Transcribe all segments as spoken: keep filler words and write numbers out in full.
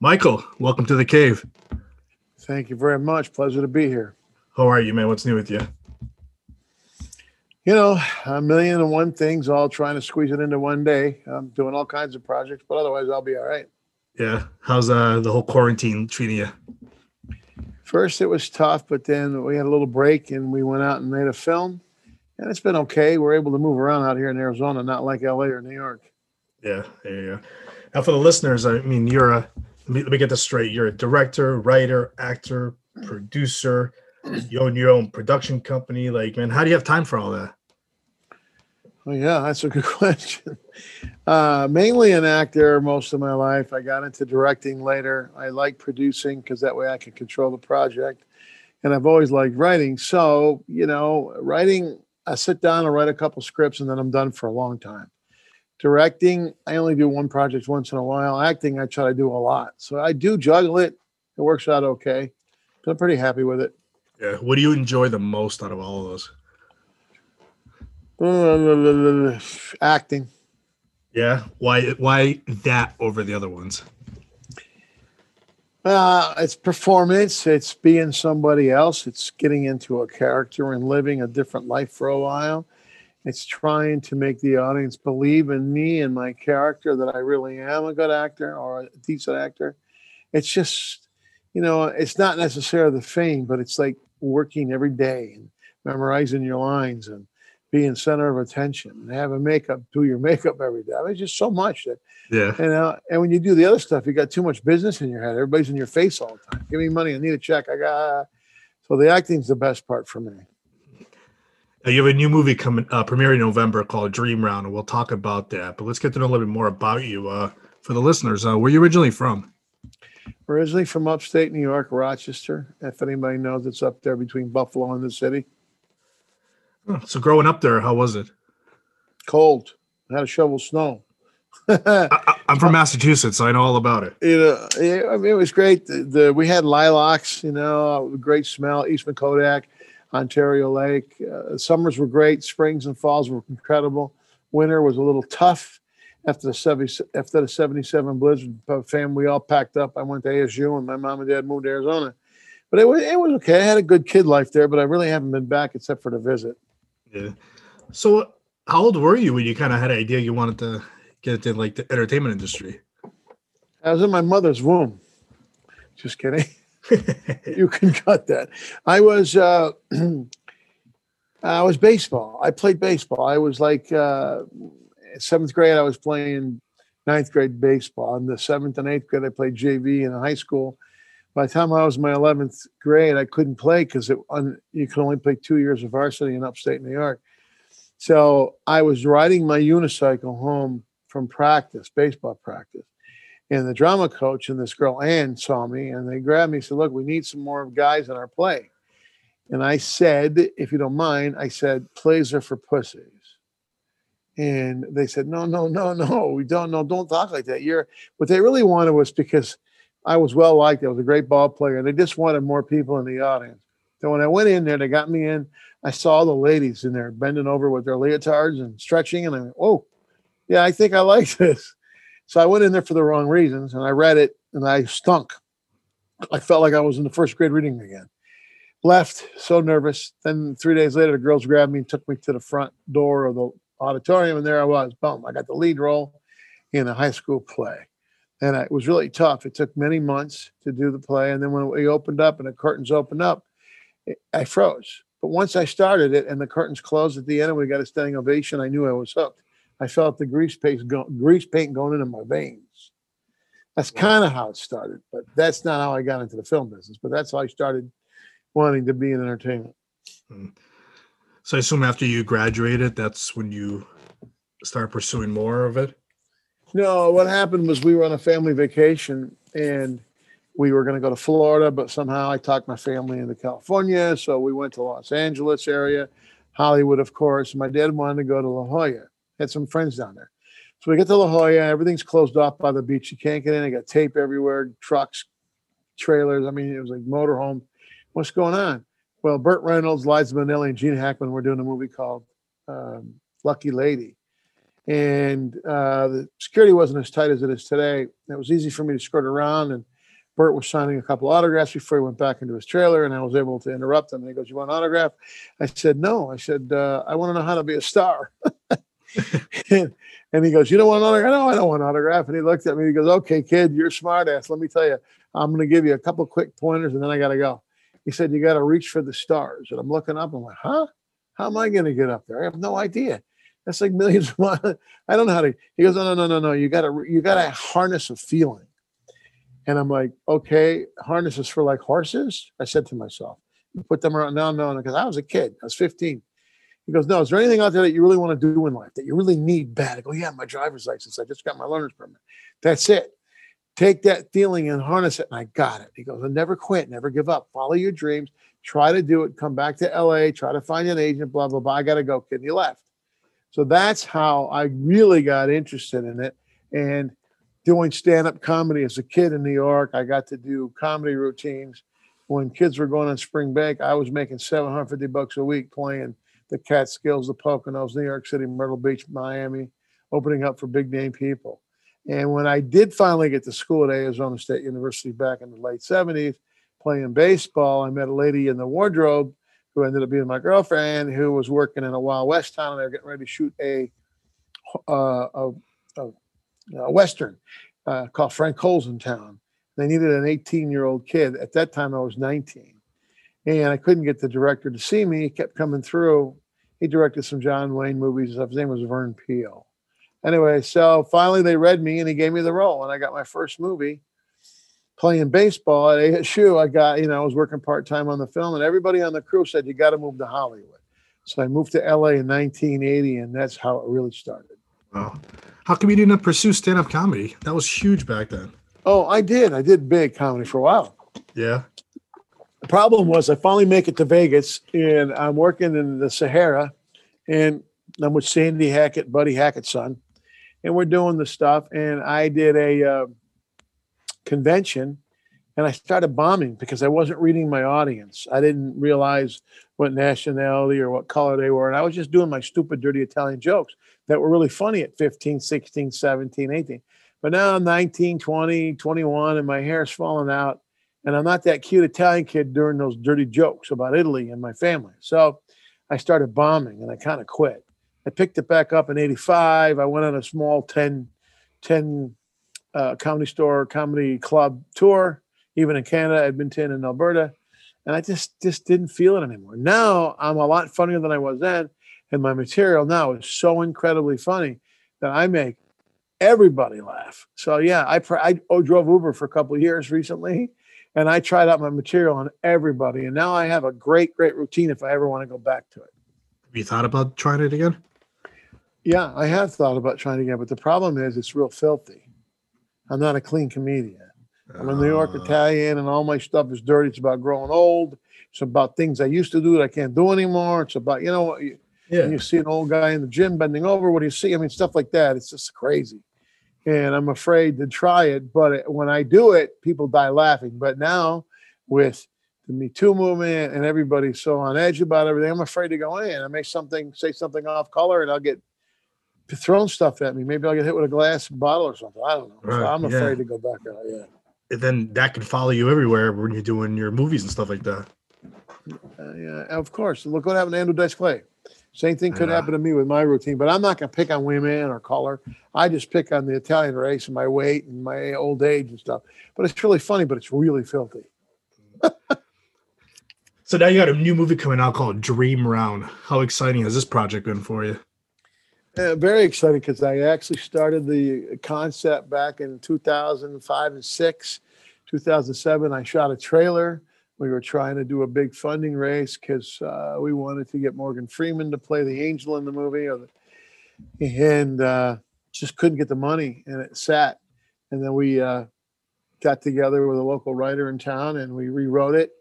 Michael, welcome to the cave. Thank you very much. Pleasure to be here. How are you, man? What's new with you? You know, a million and one things, all trying to squeeze it into one day. I'm doing all kinds of projects, but otherwise I'll be all right. Yeah. How's uh, the whole quarantine treating you? First, it was tough, but then we had a little break and we went out and made a film. And it's been okay. We're able to move around out here in Arizona, not like L A or New York. Yeah, there you go. Now for the listeners, I mean, you're a... Let me get this straight. You're a director, writer, actor, producer. You own your own production company. Like, man, how do you have time for all that? Well, yeah, that's a good question. Uh, mainly an actor most of my life. I got into directing later. I like producing because that way I can control the project. And I've always liked writing. So, you know, writing, I sit down and write a couple scripts and then I'm done for a long time. Directing, I only do one project once in a while. Acting, I try to do a lot. So I do juggle it. It works out okay. So I'm pretty happy with it. Yeah. What do you enjoy the most out of all of those? Uh, acting. Yeah. Why Why that over the other ones? Uh, it's performance. It's being somebody else. It's getting into a character and living a different life for a while. It's trying to make the audience believe in me and my character, that I really am a good actor or a decent actor. It's just, you know, it's not necessarily the fame, but it's like working every day and memorizing your lines and being center of attention and having makeup, do your makeup every day. I mean, it's just so much that, yeah. And, uh, and when you do the other stuff, you got too much business in your head. Everybody's in your face all the time. Give me money. I need a check. I got, so the acting's the best part for me. You have a new movie coming, uh, premiering in November called Dream Round, and we'll talk about that. But let's get to know a little bit more about you uh, for the listeners. Uh, where are you originally from? Originally from upstate New York, Rochester. If anybody knows, it's up there between Buffalo and the city. Oh, so growing up there, how was it? Cold. I had to shovel snow. I, I, I'm from Massachusetts, so I know all about it. You know, it, I mean, it was great. The, the, we had lilacs, you know, great smell, Eastman Kodak. Ontario Lake. Uh, summers were great. Springs and falls were incredible. Winter was a little tough. After the seventy, after the seventy-seven blizzard, fam, we all packed up. I went to A S U, and my mom and dad moved to Arizona. But it was it was okay. I had a good kid life there, but I really haven't been back except for the visit. Yeah. So, how old were you when you kind of had an idea you wanted to get into like the entertainment industry? I was in my mother's womb. Just kidding. You can cut that. I was, uh, I was baseball. I played baseball. I was like uh, seventh grade. I was playing ninth grade baseball. In the seventh and eighth grade, I played J V in high school. By the time I was in my eleventh grade, I couldn't play because it un, you could only play two years of varsity in upstate New York. So I was riding my unicycle home from practice, baseball practice. And the drama coach and this girl, Ann, saw me, and they grabbed me and said, look, we need some more guys in our play. And I said, if you don't mind, I said, plays are for pussies. And they said, no, no, no, no, we don't, no, don't talk like that. You're, what they really wanted was because I was well-liked. I was a great ball player. And they just wanted more people in the audience. So when I went in there, they got me in. I saw the ladies in there bending over with their leotards and stretching. And I went, oh, yeah, I think I like this. So I went in there for the wrong reasons, and I read it, and I stunk. I felt like I was in the first grade reading again. Left, so nervous. Then three days later, the girls grabbed me and took me to the front door of the auditorium, and there I was. Boom, I got the lead role in a high school play. And it was really tough. It took many months to do the play, and then when we opened up and the curtains opened up, I froze. But once I started it and the curtains closed at the end and we got a standing ovation, I knew I was hooked. I felt the grease paint, go, grease paint going into my veins. That's kind of how it started, but that's not how I got into the film business. But that's how I started wanting to be in entertainment. So I assume after you graduated, that's when you started pursuing more of it? No, what happened was we were on a family vacation, and we were going to go to Florida, but somehow I talked my family into California. So we went to Los Angeles area, Hollywood, of course. My dad wanted to go to La Jolla. Had some friends down there. So we get to La Jolla. Everything's closed off by the beach. You can't get in. I got tape everywhere, trucks, trailers. I mean, it was like motorhome. What's going on? Well, Burt Reynolds, Liza Minnelli, and Gene Hackman were doing a movie called um, Lucky Lady. And uh, the security wasn't as tight as it is today. It was easy for me to skirt around. And Burt was signing a couple autographs before he went back into his trailer. And I was able to interrupt him. And he goes, "You want an autograph?" I said, "No." I said, uh, "I want to know how to be a star." and, and he goes, "You don't want an autograph?" "No, I don't want an autograph." And he looked at me. He goes, "Okay, kid, you're a smart ass. Let me tell you, I'm going to give you a couple quick pointers and then I got to go." He said, "You got to reach for the stars." And I'm looking up. I'm like, huh? How am I going to get up there? I have no idea. That's like millions of miles. I don't know how to. He goes, no, no, no, no, no. You got to, you got to harness a feeling. And I'm like, okay, harnesses for like horses? I said to myself, you put them around. No, no, no. Because I was a kid. I was fifteen. He goes, "No, is there anything out there that you really want to do in life that you really need bad?" I go, "Yeah, my driver's license. I just got my learner's permit." That's it. Take that feeling and harness it. And I got it. He goes, "And never quit, never give up. Follow your dreams. Try to do it. Come back to L A. Try to find an agent, blah, blah, blah. I got to go, kid." And he left. So that's how I really got interested in it. And doing stand-up comedy as a kid in New York, I got to do comedy routines. When kids were going on spring break, I was making seven hundred fifty bucks a week playing the Catskills, the Poconos, New York City, Myrtle Beach, Miami, opening up for big-name people. And when I did finally get to school at Arizona State University back in the late seventies, playing baseball, I met a lady in the wardrobe who ended up being my girlfriend, who was working in a Wild West town, and they were getting ready to shoot a uh, a, a, a Western uh, called Frank Cole's in town. They needed an eighteen-year-old kid. At that time, I was nineteen. And I couldn't get the director to see me. He kept coming through. He directed some John Wayne movies. His name was Vern Peele. Anyway, so finally they read me and he gave me the role. And I got my first movie playing baseball at A S U. I got, you know, I was working part-time on the film, and everybody on the crew said, "You got to move to Hollywood." So I moved to L A in nineteen eighty, and that's how it really started. Wow. How come you didn't pursue stand-up comedy? That was huge back then. Oh, I did. I did big comedy for a while. Yeah. The problem was I finally make it to Vegas, and I'm working in the Sahara, and I'm with Sandy Hackett, Buddy Hackett's son, and we're doing the stuff. And I did a uh, convention, and I started bombing because I wasn't reading my audience. I didn't realize what nationality or what color they were. And I was just doing my stupid, dirty Italian jokes that were really funny at fifteen, sixteen, seventeen, eighteen. But now I'm nineteen, twenty, twenty-one, and my hair's falling out. And I'm not that cute Italian kid doing those dirty jokes about Italy and my family. So I started bombing, and I kind of quit. I picked it back up in eighty-five. I went on a small ten, ten uh, comedy store, comedy club tour, even in Canada, Edmonton and Alberta. And I just, just didn't feel it anymore. Now I'm a lot funnier than I was then. And my material now is so incredibly funny that I make everybody laugh. So, yeah, I, pr- I drove Uber for a couple of years recently. And I tried out my material on everybody. And now I have a great, great routine if I ever want to go back to it. Have you thought about trying it again? Yeah, I have thought about trying it again. But the problem is it's real filthy. I'm not a clean comedian. I'm a New York Italian, and all my stuff is dirty. It's about growing old. It's about things I used to do that I can't do anymore. It's about, you know, what you, yeah. When you see an old guy in the gym bending over, what do you see? I mean, stuff like that. It's just crazy. And I'm afraid to try it, but when I do it, people die laughing. But now with the Me Too movement and everybody's so on edge about everything, I'm afraid to go in. I may something, say something off color, and I'll get thrown stuff at me. Maybe I'll get hit with a glass bottle or something. I don't know. Right. So I'm yeah. afraid to go back out. Yeah. And then that can follow you everywhere when you're doing your movies and stuff like that. Uh, yeah, of course. Look what happened to Andrew Dice Clay. Same thing could yeah. happen to me with my routine, but I'm not going to pick on women or color. I just pick on the Italian race and my weight and my old age and stuff. But it's really funny, but it's really filthy. So now you got a new movie coming out called Dream Round. How exciting has this project been for you? Uh, very exciting, because I actually started the concept back in two thousand five and six. two thousand seven, I shot a trailer. We were trying to do a big funding race because uh, we wanted to get Morgan Freeman to play the angel in the movie, or the, and uh, just couldn't get the money, and it sat. And then we uh, got together with a local writer in town and we rewrote it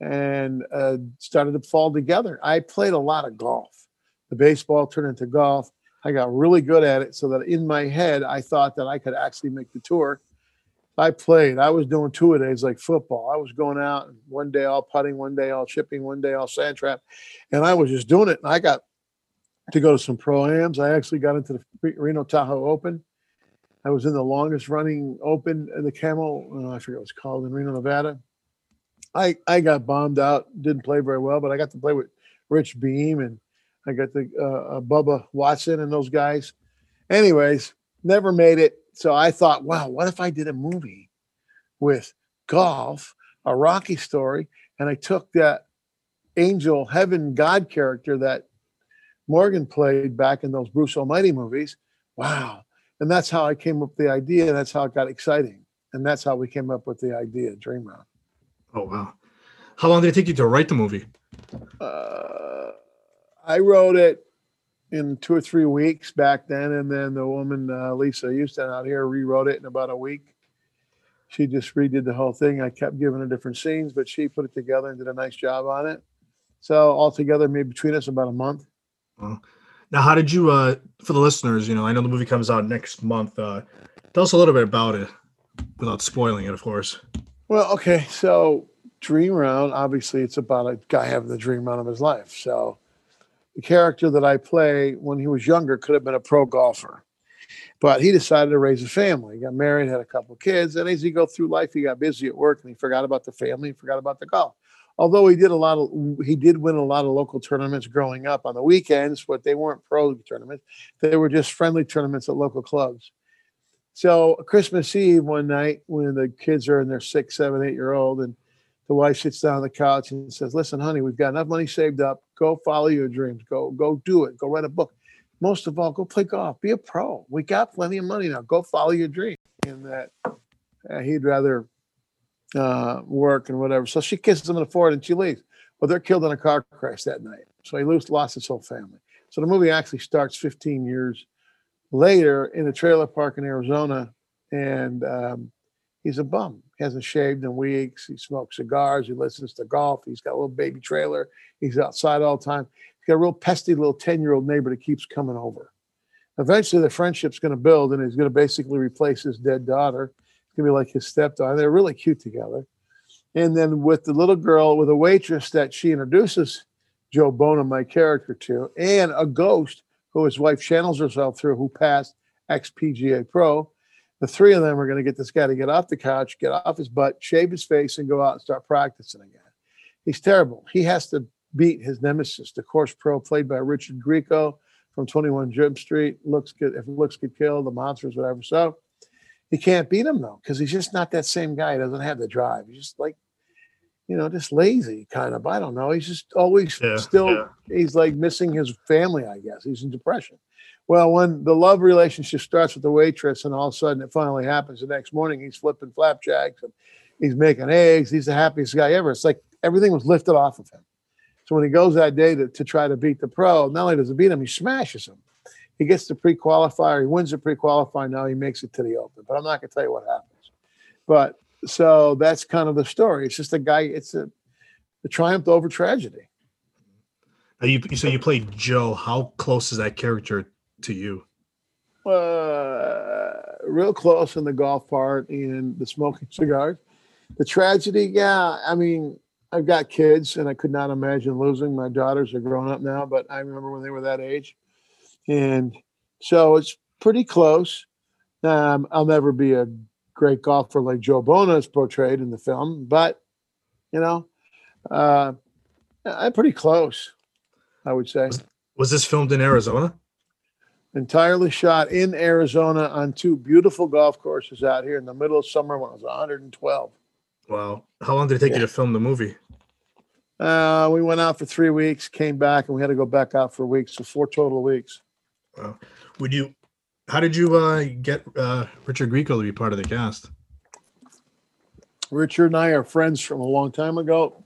and uh, started to fall together. I played a lot of golf. The baseball turned into golf. I got really good at it so that in my head, I thought that I could actually make the tour. I played. I was doing two-a-days like football. I was going out and one day all putting, one day all chipping, one day all sand trap. And I was just doing it. And I got to go to some pro-ams. I actually got into the Reno Tahoe Open. I was in the longest running open in the Camel. Oh, I forget what it's called in Reno, Nevada. I, I got bombed out. Didn't play very well, but I got to play with Rich Beem and I got the uh, Bubba Watson and those guys. Anyways, never made it. So I thought, wow, what if I did a movie with golf, a Rocky story, and I took that angel, heaven, God character that Morgan played back in those Bruce Almighty movies. Wow. And that's how I came up with the idea. That's how it got exciting. And that's how we came up with the idea, Dream Round. Oh, wow. How long did it take you to write the movie? Uh, I wrote it in two or three weeks back then. And then the woman, uh, Lisa Houston out here, rewrote it in about a week. She just redid the whole thing. I kept giving her different scenes, but she put it together and did a nice job on it. So altogether, maybe between us about a month. Wow. Now, how did you, uh, for the listeners, you know, I know the movie comes out next month. Uh, tell us a little bit about it without spoiling it, of course. Well, okay. So Dream Round, obviously it's about a guy having the dream round of his life. So the character that I play when he was younger could have been a pro golfer, but he decided to raise a family. He got married, had a couple kids. And as he go through life, he got busy at work and he forgot about the family. He forgot about the golf. Although he did a lot of, he did win a lot of local tournaments growing up on the weekends, but they weren't pro tournaments. They were just friendly tournaments at local clubs. So Christmas Eve one night when the kids are in their six, seven, eight year old and the wife sits down on the couch and says, listen, honey, we've got enough money saved up. Go follow your dreams. Go, go do it. Go write a book. Most of all, go play golf. Be a pro. We got plenty of money now. Go follow your dream. And that uh, he'd rather uh, work and whatever. So she kisses him in the forehead and she leaves. Well, they're killed in a car crash that night. So he lost, lost his whole family. So the movie actually starts fifteen years later in a trailer park in Arizona. And um, he's a bum. He hasn't shaved in weeks. He smokes cigars. He listens to golf. He's got a little baby trailer. He's outside all the time. He's got a real pesky little ten-year-old neighbor that keeps coming over. Eventually, the friendship's going to build, and he's going to basically replace his dead daughter. It's going to be like his stepdaughter. They're really cute together. And then with the little girl, with a waitress that she introduces Joe Bona, my character, to, and a ghost who his wife channels herself through, who passed ex-P G A pro. The three of them are going to get this guy to get off the couch, get off his butt, shave his face, and go out and start practicing again. He's terrible. He has to beat his nemesis, the course pro played by Richard Grieco from twenty-one Jump Street. Looks good. If looks could kill, the monsters, whatever. So he can't beat him, though, because he's just not that same guy. He doesn't have the drive. He's just like, you know, just lazy kind of. I don't know. He's just always yeah, still, yeah. he's like missing his family, I guess. He's in depression. Well, when the love relationship starts with the waitress and all of a sudden it finally happens the next morning, he's flipping flapjacks and he's making eggs. He's the happiest guy ever. It's like everything was lifted off of him. So when he goes that day to, to try to beat the pro, not only does he beat him, he smashes him. He gets the pre-qualifier. He wins the pre-qualifier. Now he makes it to the Open. But I'm not going to tell you what happens. But so that's kind of the story. It's just a guy. It's a, a triumph over tragedy. Now you, so you played Joe. How close is that character to you? Uh, real close in the golf part and the smoking cigars. The tragedy, yeah. I mean, I've got kids and I could not imagine losing. My daughters are grown up now, but I remember when they were that age. And so it's pretty close. Um, I'll never be a great golfer like Joe Bona is portrayed in the film, but, you know, uh, I'm pretty close, I would say. Was, was this filmed in Arizona? Entirely shot in Arizona on two beautiful golf courses out here in the middle of summer when it was one hundred twelve. Wow. How long did it take yeah. you to film the movie? Uh, we went out for three weeks, came back, and we had to go back out for weeks, so four total weeks. Wow. Would you? How did you uh, get uh, Richard Grieco to be part of the cast? Richard and I are friends from a long time ago.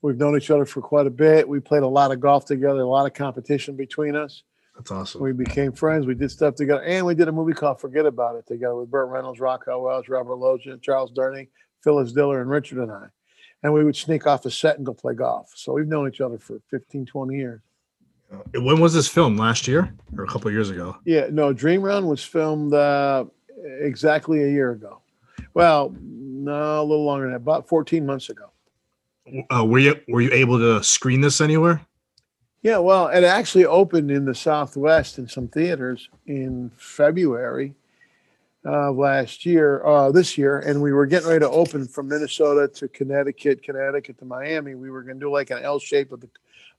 We've known each other for quite a bit. We played a lot of golf together, a lot of competition between us. That's awesome. We became friends. We did stuff together. And we did a movie called Forget About It together with Burt Reynolds, Rockwell Wells, Robert Loggia, Charles Durning, Phyllis Diller, and Richard and I. And we would sneak off a set and go play golf. So we've known each other for fifteen, twenty years. When was this film? Last year or a couple of years ago? Yeah, no, Dream Round was filmed uh, exactly a year ago. Well, no, a little longer than that, about fourteen months ago. Uh, were you were you able to screen this anywhere? Yeah, well, it actually opened in the Southwest in some theaters in February of last year, uh, this year, and we were getting ready to open from Minnesota to Connecticut, Connecticut to Miami. We were going to do like an L shape of the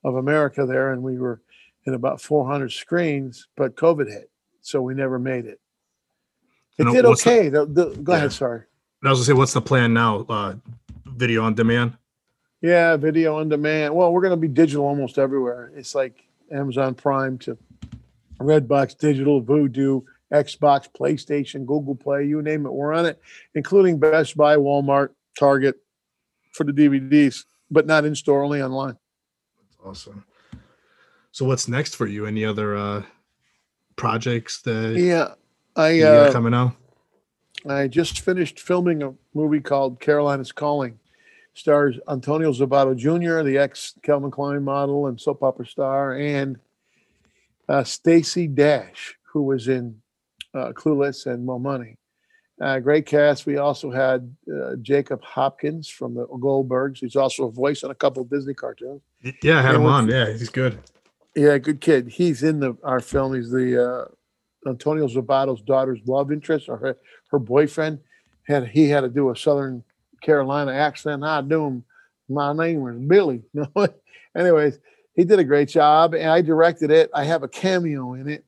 of America there, and we were in about four hundred screens, but COVID hit, so we never made it. It and did okay. The, the, the, go yeah. ahead, sorry. I was going to say, what's the plan now? Uh, video on demand? Yeah, video on demand. Well, we're going to be digital almost everywhere. It's like Amazon Prime to Redbox, Digital, Vudu, Xbox, PlayStation, Google Play, you name it. We're on it, including Best Buy, Walmart, Target for the D V Ds, but not in store, only online. That's awesome. So what's next for you? Any other uh, projects that yeah, I, uh, are coming out? I just finished filming a movie called Carolina's Calling. Stars Antonio Zabato Junior, the ex-Calvin Klein model and soap opera star, and uh, Stacey Dash, who was in uh, Clueless and Mo Money. Uh, great cast. We also had uh, Jacob Hopkins from the Goldbergs. He's also a voice on a couple of Disney cartoons. Yeah, I had and him on. Yeah, he's good. Yeah, good kid. He's in the our film. He's the uh, Antonio Zabato's daughter's love interest, or her, her boyfriend. Had He had to do a Southern Carolina accent. I do him. My name was Billy. Anyways, he did a great job, and I directed it. I have a cameo in it.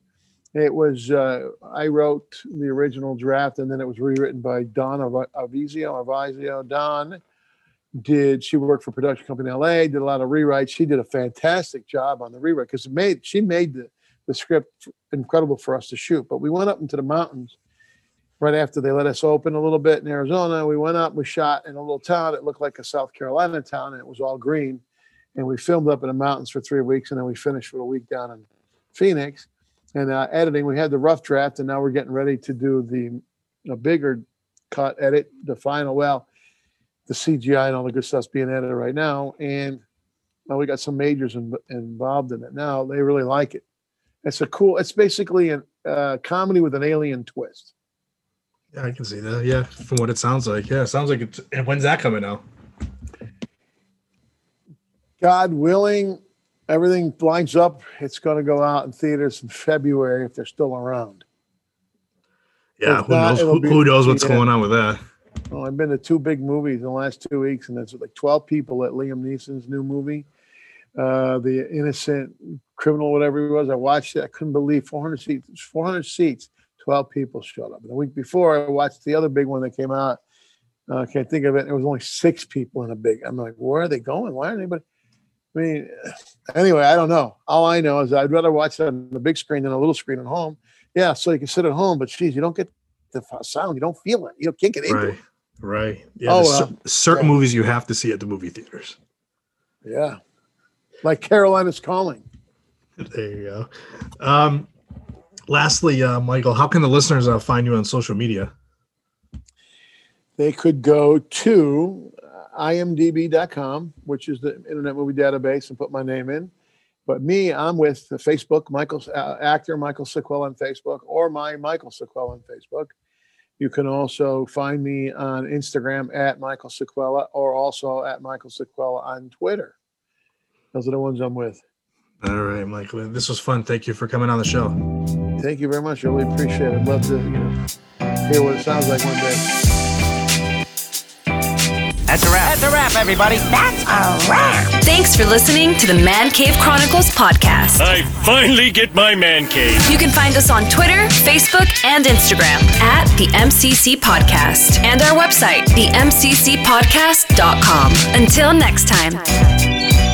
It was uh, I wrote the original draft, and then it was rewritten by Don Avizio. Avizio Don did. She worked for a production company in L A. Did a lot of rewrites. She did a fantastic job on the rewrite because it made she made the the script incredible for us to shoot. But we went up into the mountains right after they let us open a little bit in Arizona. We went up. We shot in a little town. It looked like a South Carolina town, and it was all green. And we filmed up in the mountains for three weeks, and then we finished for a week down in Phoenix. And uh, editing, we had the rough draft, and now we're getting ready to do the a bigger cut edit, the final, well, the C G I and all the good stuff's being edited right now. And well, we got some majors in, involved in it now. They really like it. It's a cool, it's basically a uh, comedy with an alien twist. Yeah, I can see that. Yeah, from what it sounds like. Yeah, it sounds like it's, and when's that coming out? God willing, everything lines up. It's going to go out in theaters in February if they're still around. Yeah, who knows, who, who knows what's going on with that? Well, I've been to two big movies in the last two weeks, and that's like twelve people at Liam Neeson's new movie, uh, The Innocent Criminal, whatever it was. I watched it. I couldn't believe four hundred seats. four hundred seats, twelve people showed up. And the week before, I watched the other big one that came out. Uh, I can't think of it. It was only six people in a big. I'm like, where are they going? Why aren't anybody? I mean, anyway, I don't know. All I know is I'd rather watch it on the big screen than a little screen at home. Yeah, so you can sit at home, but geez, you don't get the sound. You don't feel it. You can't get into it. Right, right. Yeah, oh, well, certain yeah. movies you have to see at the movie theaters. Yeah, like Carolina's Calling. There you go. Um, lastly, uh, Michael, how can the listeners uh, find you on social media? They could go to I M D B dot com, which is the Internet Movie Database, and put my name in. But me, I'm with the Facebook, Michael, uh, actor Michael Saquella on Facebook, or my Michael Saquella on Facebook. You can also find me on Instagram at Michael Saquella, or also at Michael Saquella on Twitter. Those are the ones I'm with. All right, Michael, this was fun. Thank you for coming on the show. Thank you very much. I really appreciate it. I'd love to, you know, hear what it sounds like one day. That's a wrap. That's a wrap, everybody. That's a wrap. Thanks for listening to the Man Cave Chronicles podcast. I finally get my man cave. You can find us on Twitter, Facebook, and Instagram at the M C C Podcast, and our website, the M C C podcast dot com. Until next time.